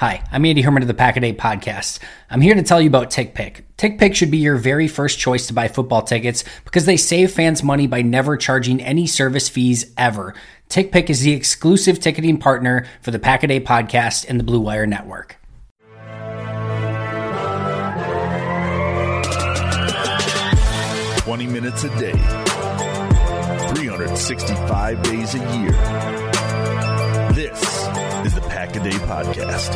Hi, I'm Andy Herman of the Pack-A-Day Podcast. I'm here to tell you about TickPick. TickPick should be your very first choice to buy football tickets because they save fans money by never charging any service fees ever. TickPick is the exclusive ticketing partner for the Pack-A-Day Podcast and the Blue Wire Network. Minutes a day, 365 days a year. This is the Pack-A-Day Podcast.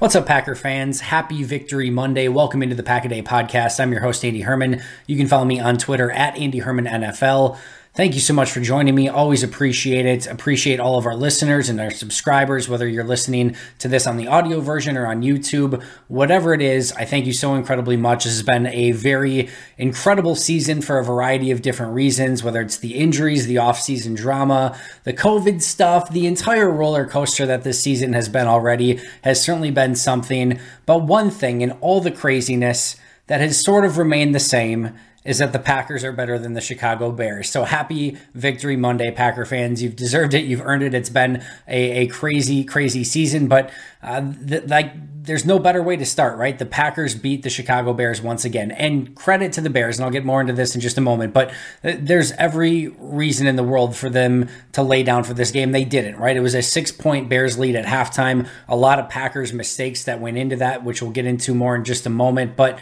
What's up, Packer fans? Happy Victory Monday. Welcome into the Pack-A-Day Podcast. I'm your host, Andy Herman. You can follow me on Twitter at AndyHermanNFL. Thank you so much for joining me. Always appreciate it. Appreciate all of our listeners and our subscribers, whether you're listening to this on the audio version or on YouTube, whatever it is. I thank you so incredibly much. This has been a very incredible season for a variety of different reasons, whether it's the injuries, the offseason drama, the COVID stuff, the entire roller coaster that this season has been already has certainly been something. But one thing in all the craziness that has sort of remained the same is that the Packers are better than the Chicago Bears. So happy Victory Monday, Packer fans. You've deserved it. You've earned it. It's been a crazy, crazy season, but there's no better way to start, right? The Packers beat the Chicago Bears once again, and credit to the Bears, and I'll get more into this in just a moment, but there's every reason in the world for them to lay down for this game. They didn't, right? It was a 6-point Bears lead at halftime. A lot of Packers mistakes that went into that, which we'll get into more in just a moment, but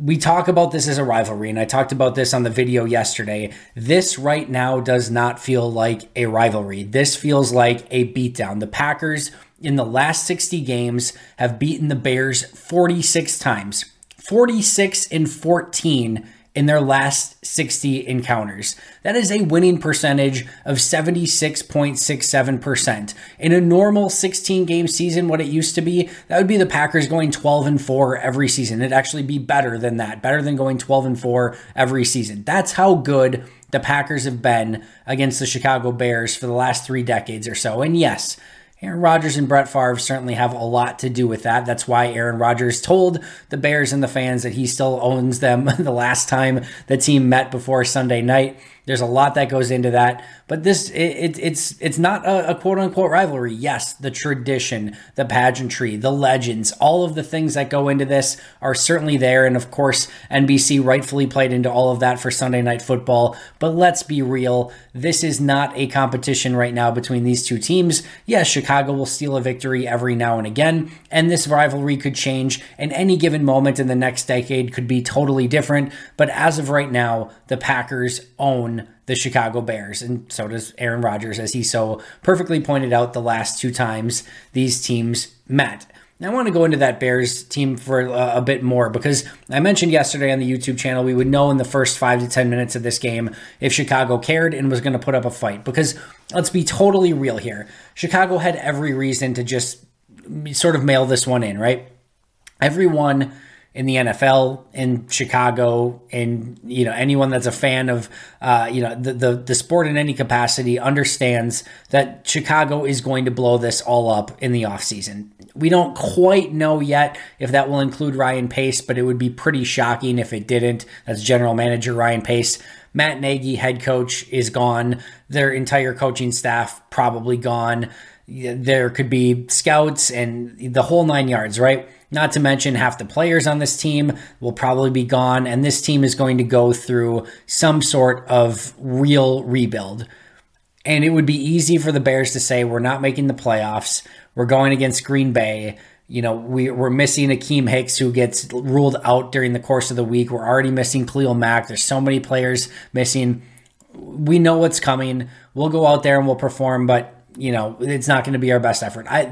we talk about this as a rivalry, and I talked about this on the video yesterday. This right now does not feel like a rivalry. This feels like a beatdown. The Packers in the last 60 games have beaten the Bears 46 times, 46-14 in their last 60 encounters. That is a winning percentage of 76.67%. In a normal 16-game season, what it used to be, that would be the Packers going 12-4 every season. It'd actually be better than that, better than going 12-4 every season. That's how good the Packers have been against the Chicago Bears for the last 3 decades or so. And yes, Aaron Rodgers and Brett Favre certainly have a lot to do with that. That's why Aaron Rodgers told the Bears and the fans that he still owns them the last time the team met before Sunday night. There's a lot that goes into that, but this it's not a quote-unquote rivalry. Yes, the tradition, the pageantry, the legends, all of the things that go into this are certainly there, and of course, NBC rightfully played into all of that for Sunday Night Football, but let's be real. This is not a competition right now between these two teams. Yes, Chicago will steal a victory every now and again, and this rivalry could change in any given moment in the next decade, could be totally different, but as of right now, the Packers own the Chicago Bears, and so does Aaron Rodgers, as he so perfectly pointed out the last 2 times these teams met. Now, I want to go into that Bears team for a bit more because I mentioned yesterday on the YouTube channel we would know in the first 5 to 10 minutes of this game if Chicago cared and was going to put up a fight, because let's be totally real here. Chicago had every reason to just sort of mail this one in, right? Everyone in the NFL, in Chicago, and anyone that's a fan of the sport in any capacity understands that Chicago is going to blow this all up in the offseason. We don't quite know yet if that will include Ryan Pace, but it would be pretty shocking if it didn't. That's general manager Ryan Pace. Matt Nagy, head coach, is gone. Their entire coaching staff probably gone. there could be scouts and the whole 9 yards, right? Not to mention half the players on this team will probably be gone, and this team is going to go through some sort of real rebuild. And it would be easy for the Bears to say, we're not making the playoffs. We're going against Green Bay. You know, we're missing Akeem Hicks, who gets ruled out during the course of the week. We're already missing Khalil Mack. There's so many players missing. We know what's coming. We'll go out there and we'll perform, but you know, it's not going to be our best effort. I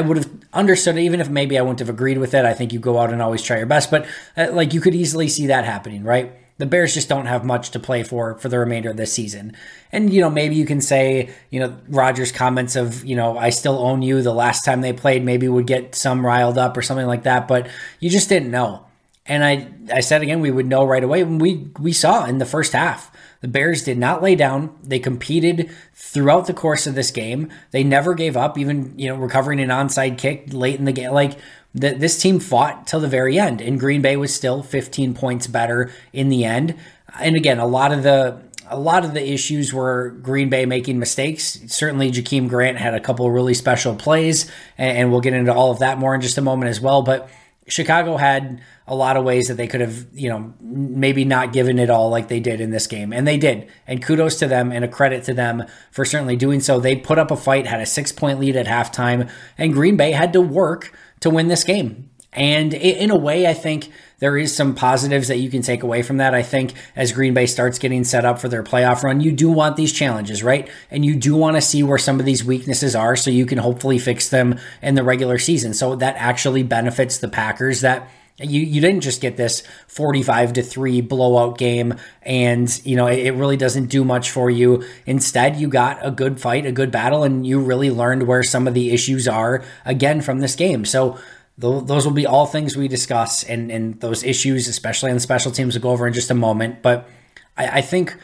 would have understood it, even if maybe I wouldn't have agreed with it. I think you go out and always try your best, but like you could easily see that happening, right? The Bears just don't have much to play for the remainder of this season. And, you know, maybe you can say, you know, Rodgers' comments of, you know, I still own you the last time they played, maybe would get some riled up or something like that, but you just didn't know. And I said again, we would know right away when we saw in the first half. The Bears did not lay down. They competed throughout the course of this game. They never gave up, even, you know, recovering an onside kick late in the game. Like, this team fought till the very end, and Green Bay was still 15 points better in the end. And again, a lot of the issues were Green Bay making mistakes. Certainly, Jakeem Grant had a couple of really special plays, and we'll get into all of that more in just a moment as well. But Chicago had a lot of ways that they could have, you know, maybe not given it all like they did in this game. And they did. And kudos to them and a credit to them for certainly doing so. They put up a fight, had a 6-point lead at halftime, and Green Bay had to work to win this game. And in a way, I think there is some positives that you can take away from that. I think as Green Bay starts getting set up for their playoff run, you do want these challenges, right? And you do want to see where some of these weaknesses are so you can hopefully fix them in the regular season. So that actually benefits the Packers, that you didn't just get this 45-3 blowout game and, you know, it really doesn't do much for you. Instead, you got a good fight, a good battle, and you really learned where some of the issues are, again, from this game. So those will be all things we discuss, and those issues, especially on the special teams, will go over in just a moment. But I think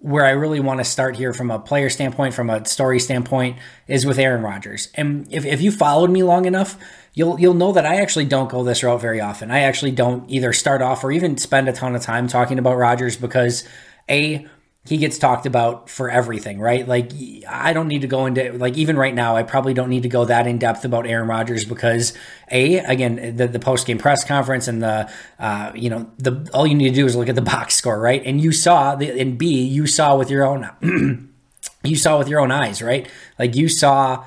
where I really want to start here from a player standpoint, from a story standpoint, is with Aaron Rodgers. And if you followed me long enough, you'll know that I actually don't go this route very often. I actually don't either start off or even spend a ton of time talking about Rodgers because, A, he gets talked about for everything, right? Like, I don't need to go into, like, even right now, I probably don't need to go that in depth about Aaron Rodgers because, A, again, the post-game press conference and the all you need to do is look at the box score, right? And you saw, and B, you saw with your own, eyes, right? Like, you saw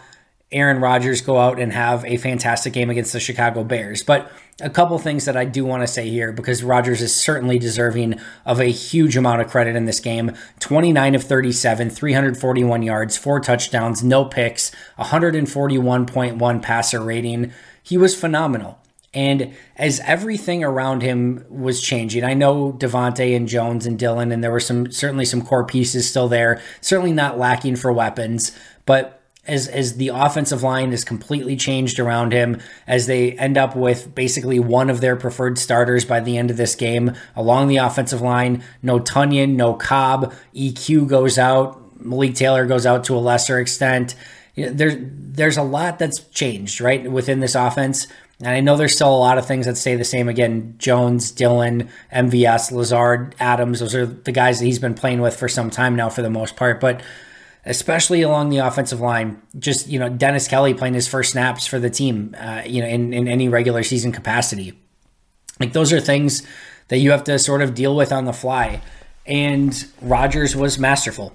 Aaron Rodgers go out and have a fantastic game against the Chicago Bears. But a couple things that I do want to say here, because Rodgers is certainly deserving of a huge amount of credit in this game. 29 of 37, 341 yards, 4 touchdowns, no picks, 141.1 passer rating. He was phenomenal. And as everything around him was changing, I know Devontae and Jones and Dylan, and there were certainly some core pieces still there, certainly not lacking for weapons, but as the offensive line is completely changed around him, as they end up with basically one of their preferred starters by the end of this game along the offensive line. No Tunyon, no Cobb. EQ goes out. Malik Taylor goes out to a lesser extent. You know, there's a lot that's changed, right, within this offense. And I know there's still a lot of things that stay the same. Again, Jones, Dylan, MVS, Lazard, Adams, those are the guys that he's been playing with for some time now for the most part. But especially along the offensive line, just, you know, Dennis Kelly playing his first snaps for the team, you know, in any regular season capacity. Like, those are things that you have to sort of deal with on the fly. And Rodgers was masterful.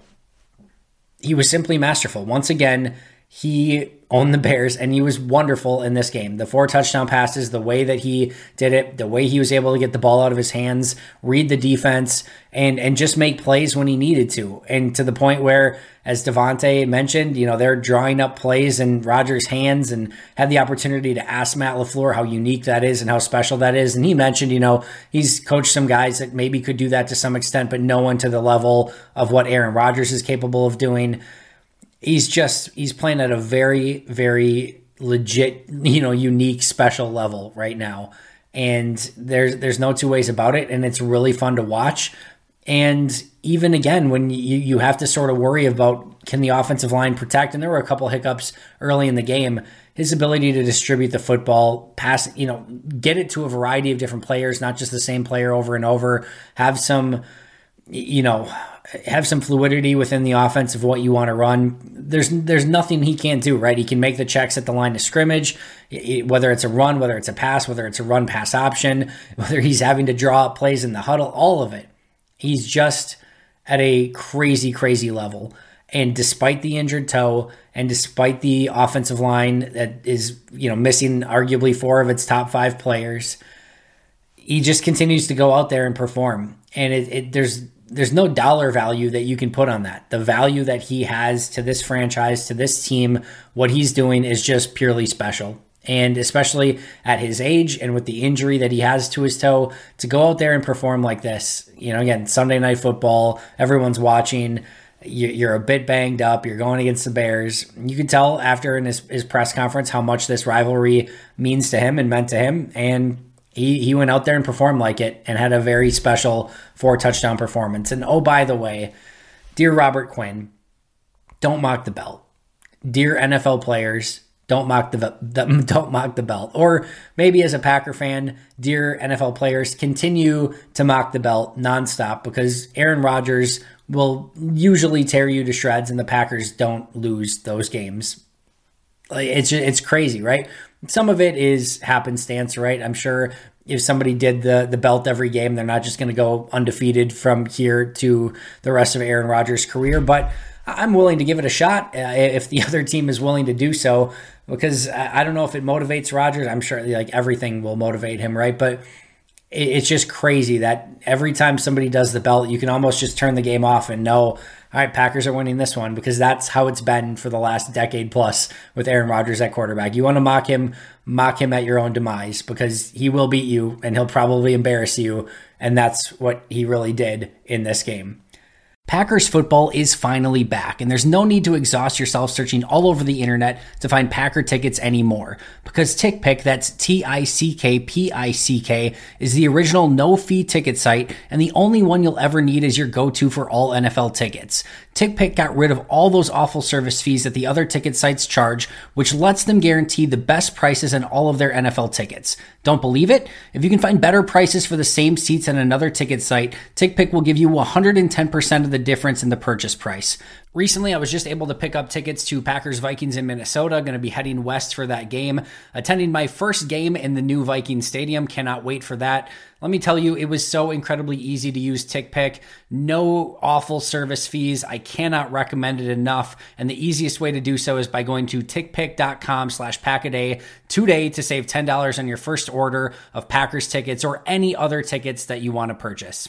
He was simply masterful. Once again, he owned the Bears, and he was wonderful in this game. The 4 touchdown passes, the way that he did it, the way he was able to get the ball out of his hands, read the defense, and just make plays when he needed to. And to the point where, as Devontae mentioned, you know, they're drawing up plays in Rodgers' hands, and had the opportunity to ask Matt LaFleur how unique that is and how special that is. And he mentioned, you know, he's coached some guys that maybe could do that to some extent, but no one to the level of what Aaron Rodgers is capable of doing. He's playing at a very, very legit, you know, unique, special level right now. And there's no two ways about it. And it's really fun to watch. And even again, when you have to sort of worry about, can the offensive line protect? And there were a couple hiccups early in the game. His ability to distribute the football, pass, you know, get it to a variety of different players, not just the same player over and over, have some you know, have some fluidity within the offense of what you want to run. There's nothing he can't do, right? He can make the checks at the line of scrimmage, whether it's a run, whether it's a pass, whether it's a run-pass option, whether he's having to draw up plays in the huddle, all of it. He's just at a crazy, crazy level. And despite the injured toe and despite the offensive line that is, you know, missing arguably four of its top five players, he just continues to go out there and perform. And there's no dollar value that you can put on that. The value that he has to this franchise, to this team, what he's doing is just purely special. And especially at his age and with the injury that he has to his toe, to go out there and perform like this, you know, again, Sunday Night Football, everyone's watching, you're a bit banged up, you're going against the Bears. You can tell after in his press conference how much this rivalry means to him and meant to him. And he went out there and performed like it and had a very special 4-touchdown performance. And oh, by the way, dear Robert Quinn, don't mock the belt. Dear NFL players, don't mock the belt. Or maybe as a Packer fan, dear NFL players, continue to mock the belt nonstop, because Aaron Rodgers will usually tear you to shreds and the Packers don't lose those games. It's crazy, right? Some of it is happenstance, right? I'm sure if somebody did the belt every game, they're not just going to go undefeated from here to the rest of Aaron Rodgers' career. But I'm willing to give it a shot if the other team is willing to do so, because I don't know if it motivates Rodgers. I'm sure like everything will motivate him, right? But it's just crazy that every time somebody does the belt, you can almost just turn the game off and know, all right, Packers are winning this one, because that's how it's been for the last decade plus with Aaron Rodgers at quarterback. You want to mock him at your own demise, because he will beat you and he'll probably embarrass you. And that's what he really did in this game. Packers football is finally back, and there's no need to exhaust yourself searching all over the internet to find Packer tickets anymore, because TickPick, that's TickPick, is the original no-fee ticket site, and the only one you'll ever need is your go-to for all NFL tickets. TickPick got rid of all those awful service fees that the other ticket sites charge, which lets them guarantee the best prices on all of their NFL tickets. Don't believe it? If you can find better prices for the same seats on another ticket site, TickPick will give you 110% of the difference in the purchase price. Recently, I was just able to pick up tickets to Packers-Vikings in Minnesota. Going to be heading west for that game. Attending my first game in the new Vikings Stadium. Cannot wait for that. Let me tell you, it was so incredibly easy to use TickPick. No awful service fees. I cannot recommend it enough. And the easiest way to do so is by going to TickPick.com/Pack-A-Day today to save $10 on your first order of Packers tickets or any other tickets that you want to purchase.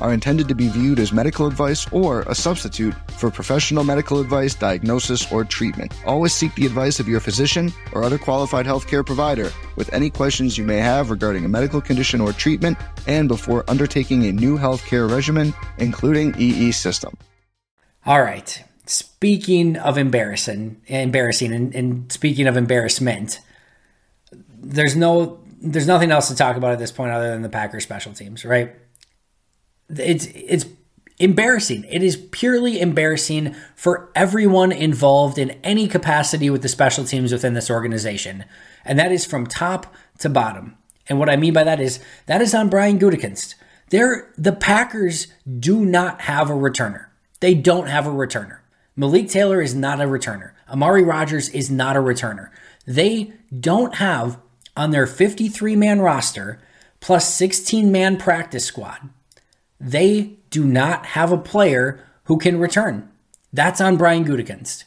are intended to be viewed as medical advice or a substitute for professional medical advice, diagnosis, or treatment. Always seek the advice of your physician or other qualified healthcare provider with any questions you may have regarding a medical condition or treatment and before undertaking a new healthcare regimen, including EE System. All right. Speaking of embarrassing, and speaking of embarrassment, there's nothing else to talk about at this point other than the Packers special teams, right? It's embarrassing. It is purely embarrassing for everyone involved in any capacity with the special teams within this organization. And that is from top to bottom. And what I mean by that is on Brian Gutekunst. The Packers do not have a returner. They don't have a returner. Malik Taylor is not a returner. Amari Rodgers is not a returner. They don't have on their 53-man roster plus 16-man practice squad. They do not have a player who can return. That's on Brian Gutekunst.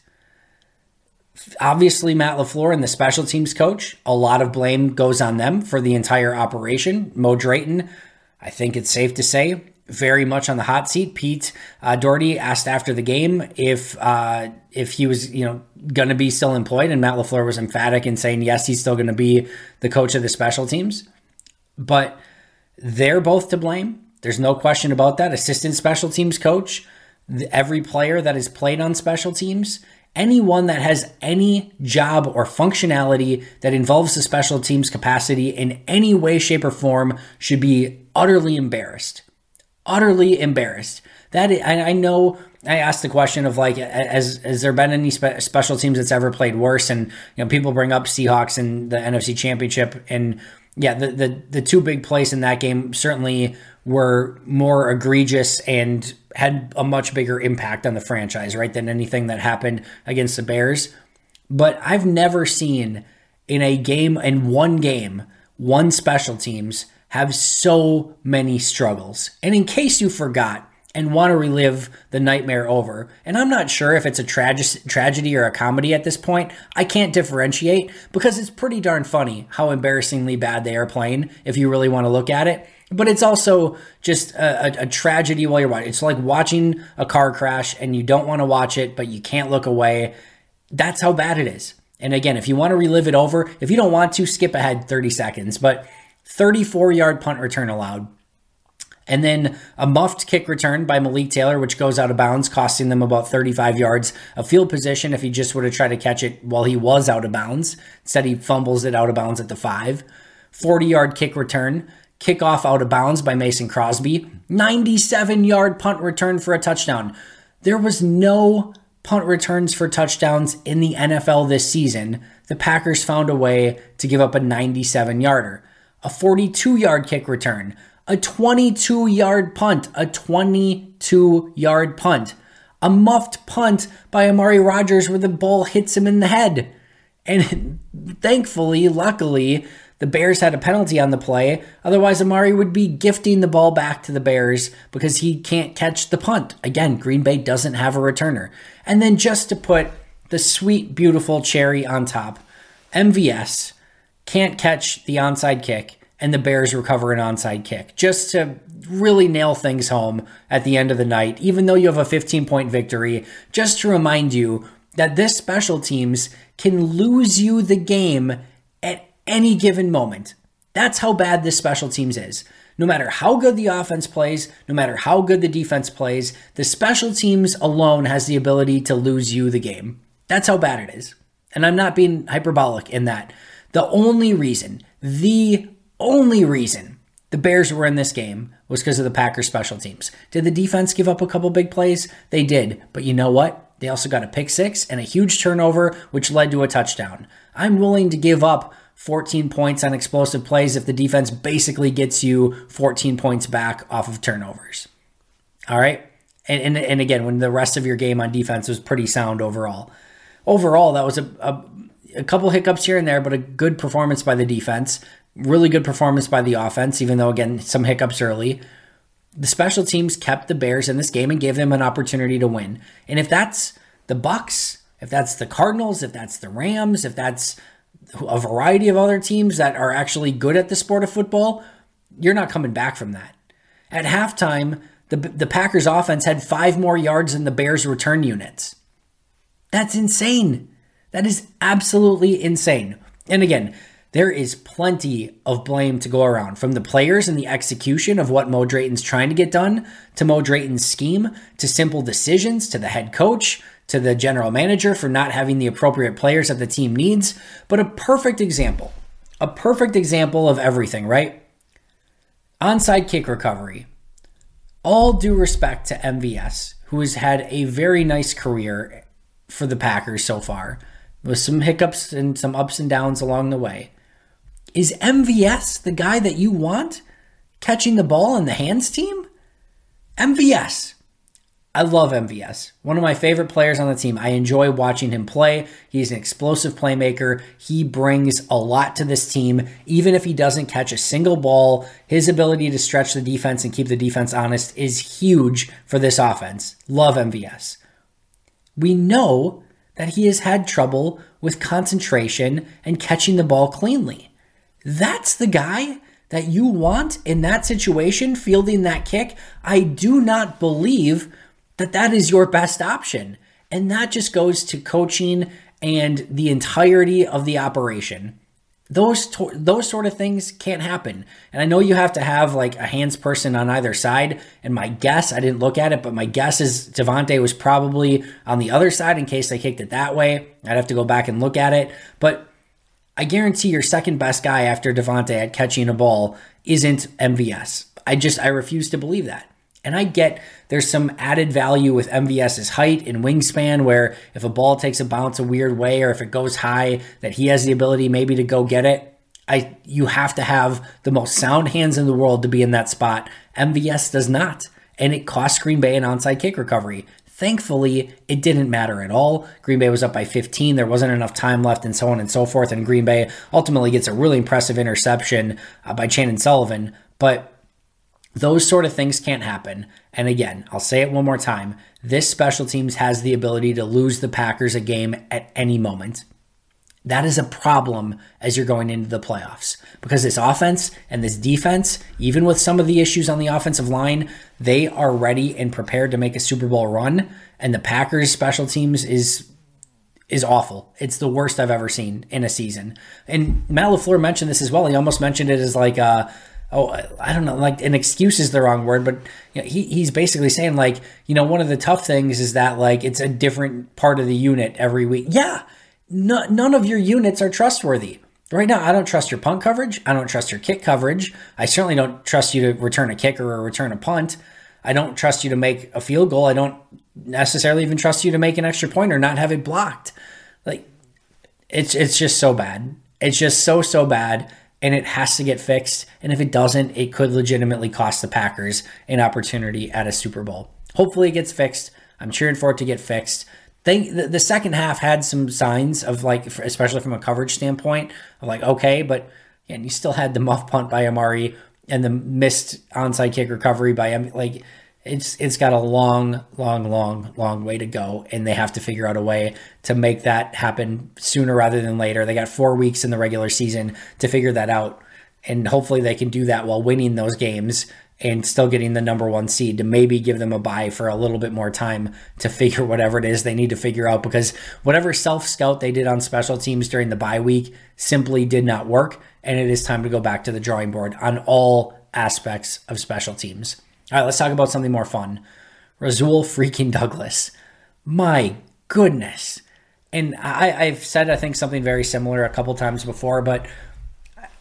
Obviously, Matt LaFleur and the special teams coach, a lot of blame goes on them for the entire operation. Mo Drayton, I think it's safe to say, very much on the hot seat. Pete Doherty asked after the game if he was going to be still employed, and Matt LaFleur was emphatic in saying, yes, he's still going to be the coach of the special teams. But they're both to blame. There's no question about that. Assistant special teams coach, every player that has played on special teams, anyone that has any job or functionality that involves the special teams capacity in any way, shape, or form should be utterly embarrassed. Utterly embarrassed. That is, I know I asked the question of like, has there been any special teams that's ever played worse? And people bring up Seahawks and the NFC Championship, and yeah, the two big plays in that game certainly were more egregious and had a much bigger impact on the franchise, right, than anything that happened against the Bears. But I've never seen in one special teams have so many struggles. And in case you forgot and want to relive the nightmare over, and I'm not sure if it's a tragedy or a comedy at this point, I can't differentiate because it's pretty darn funny how embarrassingly bad they are playing if you really want to look at it. But it's also just a tragedy while you're watching. It's like watching a car crash and you don't want to watch it, but you can't look away. That's how bad it is. And again, if you want to relive it over, if you don't want to, skip ahead 30 seconds. But 34-yard punt return allowed. And then a muffed kick return by Malik Taylor, which goes out of bounds, costing them about 35 yards of field position if he just would have tried to catch it while he was out of bounds. Instead, he fumbles it out of bounds at the 5. 40-yard kick return. Kickoff out of bounds by Mason Crosby. 97-yard punt return for a touchdown. There was no punt returns for touchdowns in the NFL this season. The Packers found a way to give up a 97-yarder. A 42-yard kick return, a 22-yard punt, a muffed punt by Amari Rodgers where the ball hits him in the head. And thankfully, luckily, the Bears had a penalty on the play. Otherwise, Amari would be gifting the ball back to the Bears because he can't catch the punt. Again, Green Bay doesn't have a returner. And then just to put the sweet, beautiful cherry on top, MVS can't catch the onside kick, and the Bears recover an onside kick. Just to really nail things home at the end of the night, even though you have a 15-point victory, just to remind you that this special teams can lose you the game at any given moment. That's how bad this special teams is. No matter how good the offense plays, no matter how good the defense plays, the special teams alone has the ability to lose you the game. That's how bad it is. And I'm not being hyperbolic in that. The only reason the Bears were in this game was because of the Packers special teams. Did the defense give up a couple big plays? They did. But you know what? They also got a pick six and a huge turnover, which led to a touchdown. I'm willing to give up 14 points on explosive plays if the defense basically gets you 14 points back off of turnovers. All right? And again, when the rest of your game on defense was pretty sound overall. Overall, that was a couple hiccups here and there, but a good performance by the defense. Really good performance by the offense, even though, again, some hiccups early. The special teams kept the Bears in this game and gave them an opportunity to win. And if that's the Bucs, if that's the Cardinals, if that's the Rams, if that's a variety of other teams that are actually good at the sport of football, you're not coming back from that. At halftime, the Packers offense had 5 more yards than the Bears return units. That's insane. That is absolutely insane. And again, there is plenty of blame to go around, from the players and the execution of what Mo Drayton's trying to get done, to Mo Drayton's scheme, to simple decisions, to the head coach, to the general manager for not having the appropriate players that the team needs. But a perfect example of everything, right? Onside kick recovery. All due respect to MVS, who has had a very nice career for the Packers so far, with some hiccups and some ups and downs along the way. Is MVS the guy that you want catching the ball in the hands team? MVS. I love MVS. One of my favorite players on the team. I enjoy watching him play. He's an explosive playmaker. He brings a lot to this team. Even if he doesn't catch a single ball, his ability to stretch the defense and keep the defense honest is huge for this offense. Love MVS. We know that he has had trouble with concentration and catching the ball cleanly. That's the guy that you want in that situation, fielding that kick. I do not believe that that is your best option. And that just goes to coaching and the entirety of the operation. Those sort of things can't happen. And I know you have to have like a hands person on either side. And my guess, I didn't look at it, but my guess is Devontae was probably on the other side in case they kicked it that way. I'd have to go back and look at it. But I guarantee your second best guy after Devontae at catching a ball isn't MVS. I refuse to believe that. And I get there's some added value with MVS's height and wingspan, where if a ball takes a bounce a weird way, or if it goes high, that he has the ability maybe to go get it. You have to have the most sound hands in the world to be in that spot. MVS does not. And it cost Green Bay an onside kick recovery. Thankfully, it didn't matter at all. Green Bay was up by 15. There wasn't enough time left, and so on and so forth. And Green Bay ultimately gets a really impressive interception by Shannon Sullivan. But those sort of things can't happen. And again, I'll say it one more time. This special teams has the ability to lose the Packers a game at any moment. That is a problem as you're going into the playoffs, because this offense and this defense, even with some of the issues on the offensive line, they are ready and prepared to make a Super Bowl run. And the Packers special teams is awful. It's the worst I've ever seen in a season. And Matt LaFleur mentioned this as well. He almost mentioned it as like I don't know, like an excuse is the wrong word, but you know, he's basically saying like, you know, one of the tough things is that like it's a different part of the unit every week. Yeah, none of your units are trustworthy. Right now, I don't trust your punt coverage. I don't trust your kick coverage. I certainly don't trust you to return a kick or return a punt. I don't trust you to make a field goal. I don't necessarily even trust you to make an extra point or not have it blocked. Like it's just so bad. It's just so bad. And it has to get fixed. And if it doesn't, it could legitimately cost the Packers an opportunity at a Super Bowl. Hopefully it gets fixed. I'm cheering for it to get fixed. The second half had some signs of like, especially from a coverage standpoint, of like, okay, but again, you still had the muff punt by Amari and the missed onside kick recovery by like it's got a long way to go, and they have to figure out a way to make that happen sooner rather than later. They got 4 weeks in the regular season to figure that out, and hopefully they can do that while winning those games and still getting the number 1 seed to maybe give them a bye for a little bit more time to figure whatever it is they need to figure out, because whatever self-scout they did on special teams during the bye week simply did not work, and it is time to go back to the drawing board on all aspects of special teams. All right, let's talk about something more fun. Rasul freaking Douglas. My goodness. And I've said, I think, something very similar a couple times before, but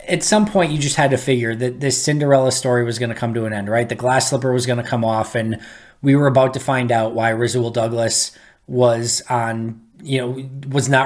at some point you just had to figure that this Cinderella story was going to come to an end, right? The glass slipper was going to come off, and we were about to find out why Rasul Douglas was not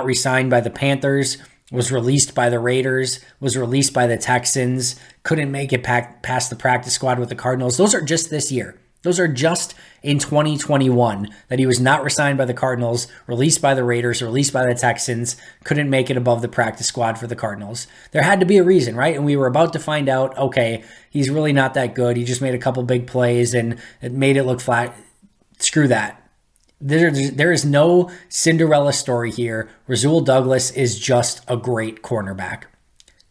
re-signed by the Panthers, was released by the Raiders, was released by the Texans, couldn't make it past the practice squad with the Cardinals. Those are just this year. Those are just in 2021, that he was not re-signed by the Cardinals, released by the Raiders, released by the Texans, couldn't make it above the practice squad for the Cardinals. There had to be a reason, right? And we were about to find out, okay, he's really not that good. He just made a couple big plays and it made it look flat. Screw that. There is no Cinderella story here. Rasul Douglas is just a great cornerback.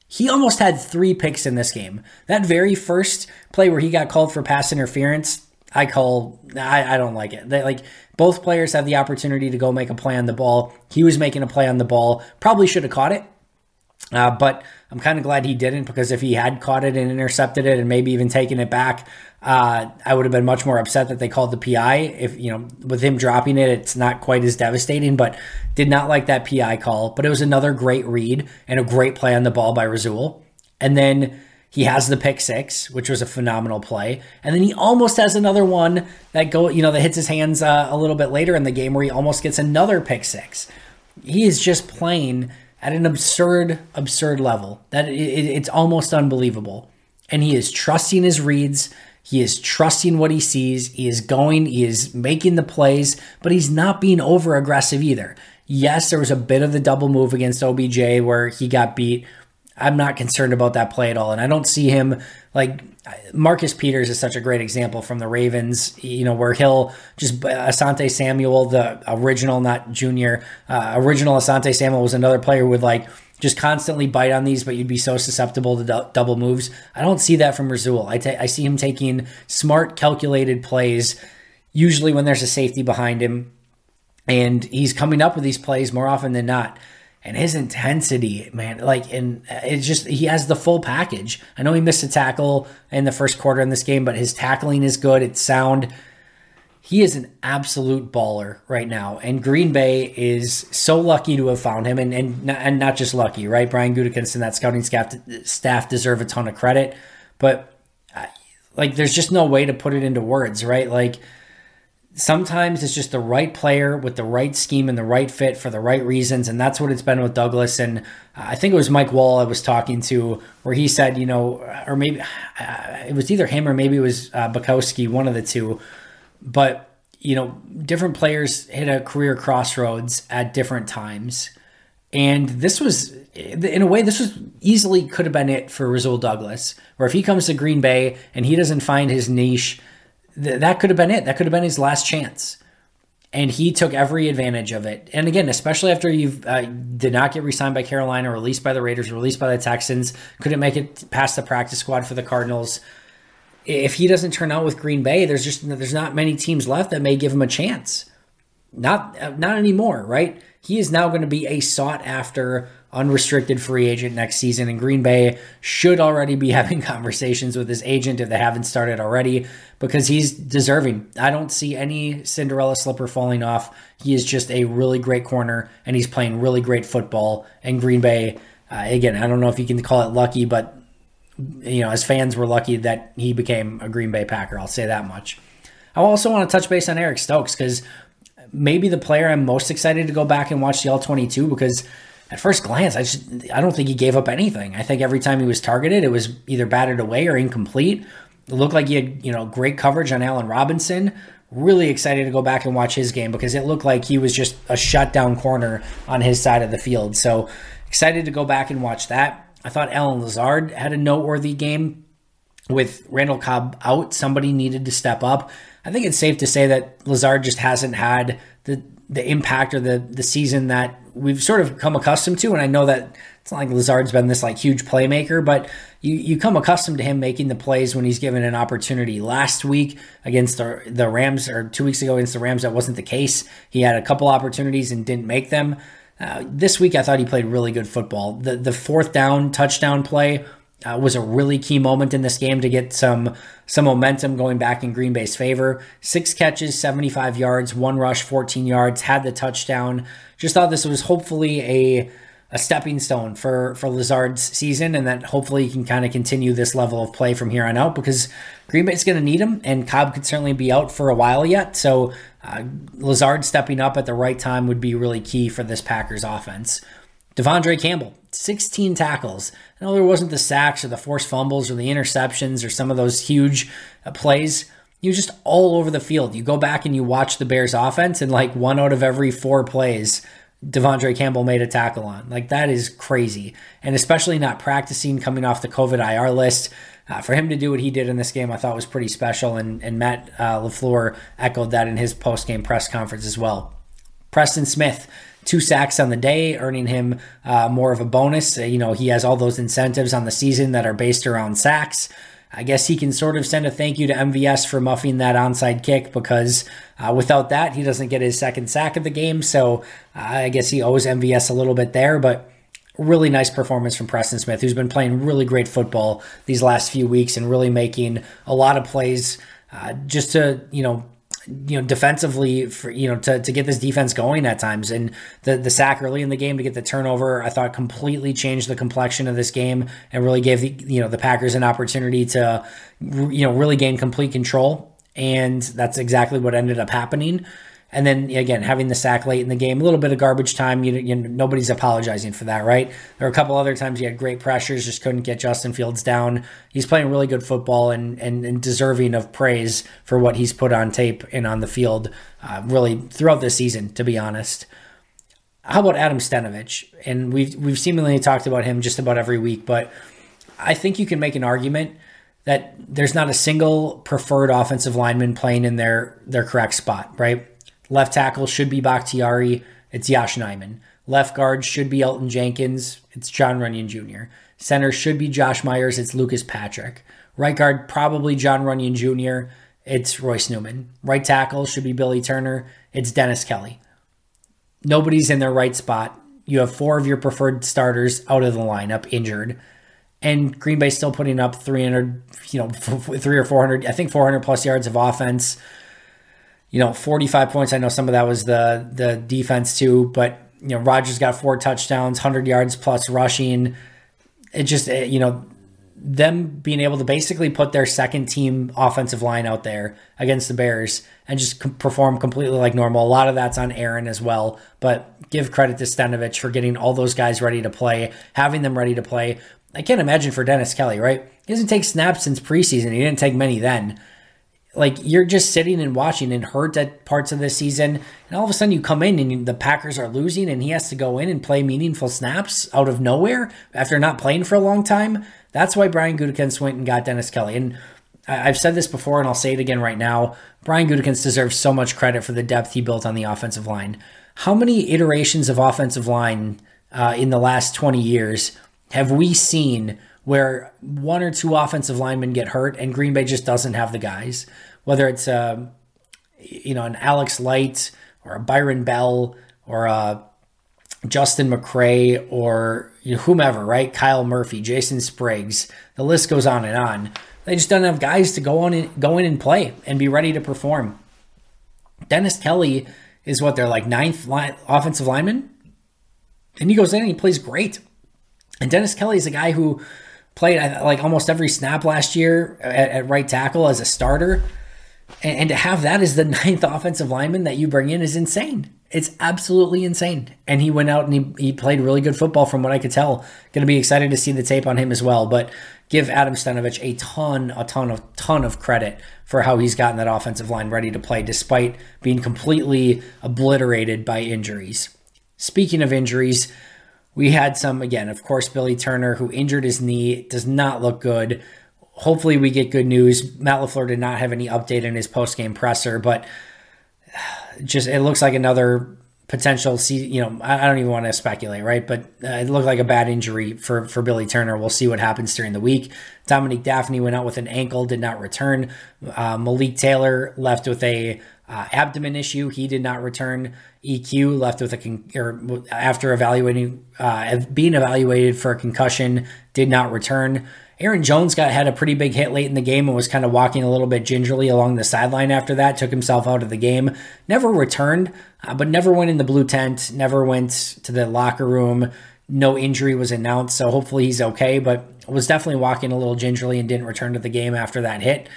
He almost had 3 picks in this game. That very first play where he got called for pass interference, I don't like it. Both players have the opportunity to go make a play on the ball. He was making a play on the ball. Probably should have caught it. But I'm kind of glad he didn't, because if he had caught it and intercepted it and maybe even taken it back, I would have been much more upset that they called the PI. If, you know, with him dropping it, it's not quite as devastating, but did not like that PI call. But it was another great read and a great play on the ball by Rasul. And then he has the pick six, which was a phenomenal play. And then he almost has another one that hits his hands a little bit later in the game, where he almost gets another pick six. He is just playing at an absurd level that it's almost unbelievable. And he is trusting his reads. He is trusting what he sees. He is making the plays, but he's not being over aggressive either. Yes, there was a bit of the double move against OBJ where he got beat. I'm not concerned about that play at all. And I don't see him Marcus Peters is such a great example from the Ravens, where Asante Samuel, the original, not junior, original Asante Samuel was another player who would just constantly bite on these, but you'd be so susceptible to double moves. I don't see that from Rasul. I see him taking smart, calculated plays, usually when there's a safety behind him. And he's coming up with these plays more often than not. And his intensity, man, he has the full package. I know he missed a tackle in the first quarter in this game, but his tackling is good. It's sound. He is an absolute baller right now. And Green Bay is so lucky to have found him, and not just lucky, right? Brian Gutekunst and that scouting staff deserve a ton of credit, but there's just no way to put it into words, right? Sometimes it's just the right player with the right scheme and the right fit for the right reasons. And that's what it's been with Douglas. And I think it was Mike Wall I was talking to, where he said, or maybe it was either him or maybe it was Bukowski, one of the two. But, different players hit a career crossroads at different times. And this was, in a way, easily could have been it for Rasul Douglas, where if he comes to Green Bay and he doesn't find his niche, that could have been it. That could have been his last chance. And he took every advantage of it. And again, especially after you did not get re-signed by Carolina, released by the Raiders, released by the Texans, couldn't make it past the practice squad for the Cardinals. If he doesn't turn out with Green Bay, there's not many teams left that may give him a chance. Not anymore, right? He is now going to be a sought-after, unrestricted free agent next season, and Green Bay should already be having conversations with his agent if they haven't started already, because he's deserving. I don't see any Cinderella slipper falling off. He is just a really great corner, and he's playing really great football. And Green Bay, again, I don't know if you can call it lucky, but as fans, we're lucky that he became a Green Bay Packer. I'll say that much. I also want to touch base on Eric Stokes, because maybe the player I'm most excited to go back and watch the All-22, because at first glance, I don't think he gave up anything. I think every time he was targeted, it was either batted away or incomplete. It looked like he had, great coverage on Allen Robinson. Really excited to go back and watch his game, because it looked like he was just a shutdown corner on his side of the field. So excited to go back and watch that. I thought Allen Lazard had a noteworthy game. With Randall Cobb out, somebody needed to step up. I think it's safe to say that Lazard just hasn't had the impact or the season that we've sort of come accustomed to. And I know that it's not like Lazard's been this huge playmaker, but you come accustomed to him making the plays when he's given an opportunity. Last week against the Rams, or 2 weeks ago against the Rams, that wasn't the case. He had a couple opportunities and didn't make them. This week, I thought he played really good football. The fourth down touchdown play was a really key moment in this game to get some momentum going back in Green Bay's favor. 6 catches, 75 yards, 1 rush, 14 yards, had the touchdown. Just thought this was hopefully a stepping stone for Lazard's season, and that hopefully he can kind of continue this level of play from here on out, because Green Bay's going to need him, and Cobb could certainly be out for a while yet. So Lazard stepping up at the right time would be really key for this Packers offense. Devondre Campbell, 16 tackles. I know there wasn't the sacks or the forced fumbles or the interceptions or some of those huge plays. He was just all over the field. You go back and you watch the Bears offense, and 1 out of every 4 plays, Devondre Campbell made a tackle on. That is crazy. And especially not practicing, coming off the COVID IR list. For him to do what he did in this game, I thought was pretty special, and Matt LaFleur echoed that in his post-game press conference as well. Preston Smith, 2 sacks on the day, earning him more of a bonus. You know, he has all those incentives on the season that are based around sacks. I guess he can sort of send a thank you to MVS for muffing that onside kick, because without that, he doesn't get his second sack of the game. So I guess he owes MVS a little bit there, but really nice performance from Preston Smith, who's been playing really great football these last few weeks and really making a lot of plays just to, defensively for, to get this defense going at times. And the sack early in the game to get the turnover, I thought completely changed the complexion of this game and really gave the Packers an opportunity to, really gain complete control. And that's exactly what ended up happening. And then again, having the sack late in the game, a little bit of garbage time, nobody's apologizing for that, right? There were a couple other times he had great pressures, just couldn't get Justin Fields down. He's playing really good football and deserving of praise for what he's put on tape and on the field really throughout this season, to be honest. How about Adam Stenavich? And we've seemingly talked about him just about every week, but I think you can make an argument that there's not a single preferred offensive lineman playing in their correct spot, right? Left tackle should be Bakhtiari. It's Josh Nyman. Left guard should be Elton Jenkins. It's Jon Runyan Jr. Center should be Josh Myers. It's Lucas Patrick. Right guard, probably Jon Runyan Jr. It's Royce Newman. Right tackle should be Billy Turner. It's Dennis Kelly. Nobody's in their right spot. You have 4 of your preferred starters out of the lineup injured. And Green Bay's still putting up 300 or 400, I think 400 plus yards of offense. 45 points. I know some of that was the defense too, but Rodgers got 4 touchdowns, 100 yards plus rushing. It just, them being able to basically put their second team offensive line out there against the Bears and just perform completely like normal. A lot of that's on Aaron as well, but give credit to Stenavich for getting all those guys ready to play, having them ready to play. I can't imagine for Dennis Kelly, right? He doesn't take snaps since preseason. He didn't take many then. Like, you're just sitting and watching and hurt at parts of this season, and all of a sudden you come in and the Packers are losing and he has to go in and play meaningful snaps out of nowhere after not playing for a long time. That's why Brian Gutekunst went and got Dennis Kelly. And I've said this before and I'll say it again right now. Brian Gutekunst deserves so much credit for the depth he built on the offensive line. How many iterations of offensive line in the last 20 years have we seen where 1 or 2 offensive linemen get hurt and Green Bay just doesn't have the guys, whether it's an Alex Light or a Byron Bell or a Justin McCray or whomever, right? Kyle Murphy, Jason Spriggs, the list goes on and on. They just don't have guys to go in and play and be ready to perform. Dennis Kelly is what they're like 9th line, offensive lineman, and he goes in and he plays great. And Dennis Kelly is a guy who played like almost every snap last year at right tackle as a starter. And to have that as the 9th offensive lineman that you bring in is insane. It's absolutely insane. And he went out and he played really good football from what I could tell. Going to be excited to see the tape on him as well. But give Adam Stenavich a ton of credit for how he's gotten that offensive line ready to play despite being completely obliterated by injuries. Speaking of injuries, we had some, again, of course, Billy Turner, who injured his knee, does not look good. Hopefully we get good news. Matt LaFleur did not have any update in his post-game presser, but just it looks like another potential, I don't even want to speculate, right? But it looked like a bad injury for Billy Turner. We'll see what happens during the week. Dominique Daphne went out with an ankle, did not return. Malik Taylor left with a abdomen issue. He did not return. EQ left with after being evaluated for a concussion, did not return. Aaron Jones had a pretty big hit late in the game and was kind of walking a little bit gingerly along the sideline after that, took himself out of the game, never returned, but never went in the blue tent, never went to the locker room. No injury was announced, so hopefully he's okay, but was definitely walking a little gingerly and didn't return to the game after that hit.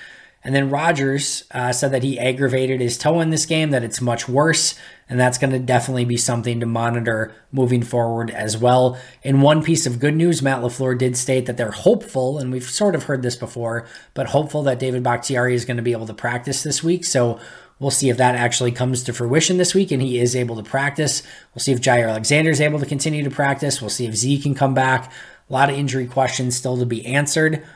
And then Rodgers said that he aggravated his toe in this game, that it's much worse, and that's going to definitely be something to monitor moving forward as well. In one piece of good news, Matt LaFleur did state that they're hopeful, and we've sort of heard this before, but hopeful that David Bakhtiari is going to be able to practice this week. So we'll see if that actually comes to fruition this week and he is able to practice. We'll see if Jair Alexander is able to continue to practice. We'll see if Z can come back. A lot of injury questions still to be answered.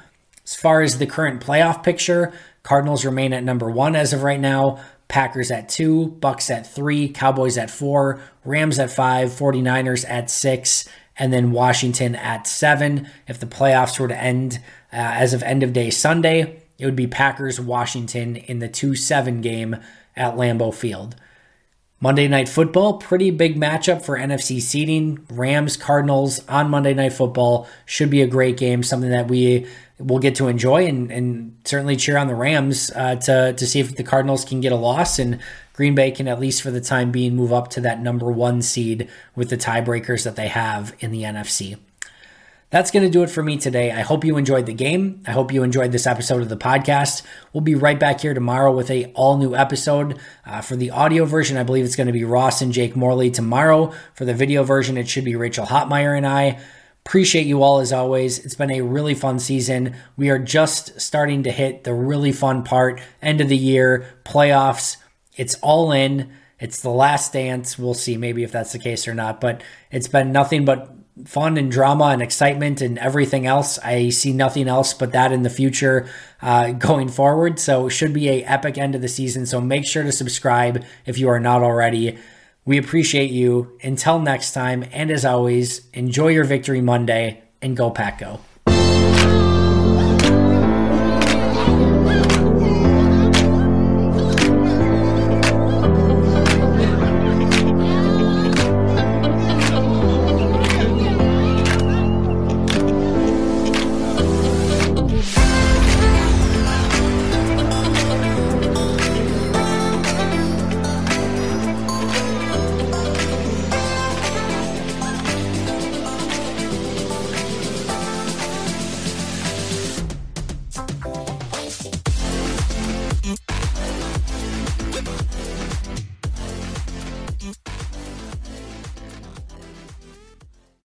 As far as the current playoff picture, Cardinals remain at number 1 as of right now, Packers at 2, Bucks at 3, Cowboys at 4, Rams at 5, 49ers at 6, and then Washington at 7. If the playoffs were to end as of end of day Sunday, it would be Packers, Washington in the 2-7 game at Lambeau Field. Monday Night Football, pretty big matchup for NFC seeding. Rams, Cardinals on Monday Night Football should be a great game, something that we will get to enjoy and certainly cheer on the Rams to see if the Cardinals can get a loss and Green Bay can, at least for the time being, move up to that number 1 seed with the tiebreakers that they have in the NFC. That's going to do it for me today. I hope you enjoyed the game. I hope you enjoyed this episode of the podcast. We'll be right back here tomorrow with a all-new episode. For the audio version, I believe it's going to be Ross and Jake Morley tomorrow. For the video version, it should be Rachel Hotmeyer and I. Appreciate you all as always. It's been a really fun season. We are just starting to hit the really fun part, end of the year, playoffs. It's all in. It's the last dance. We'll see maybe if that's the case or not, but it's been nothing but fun and drama and excitement and everything else. I see nothing else but that in the future going forward. So it should be an epic end of the season. So make sure to subscribe if you are not already. We appreciate you. Until next time, and as always, enjoy your Victory Monday and go Pack Go.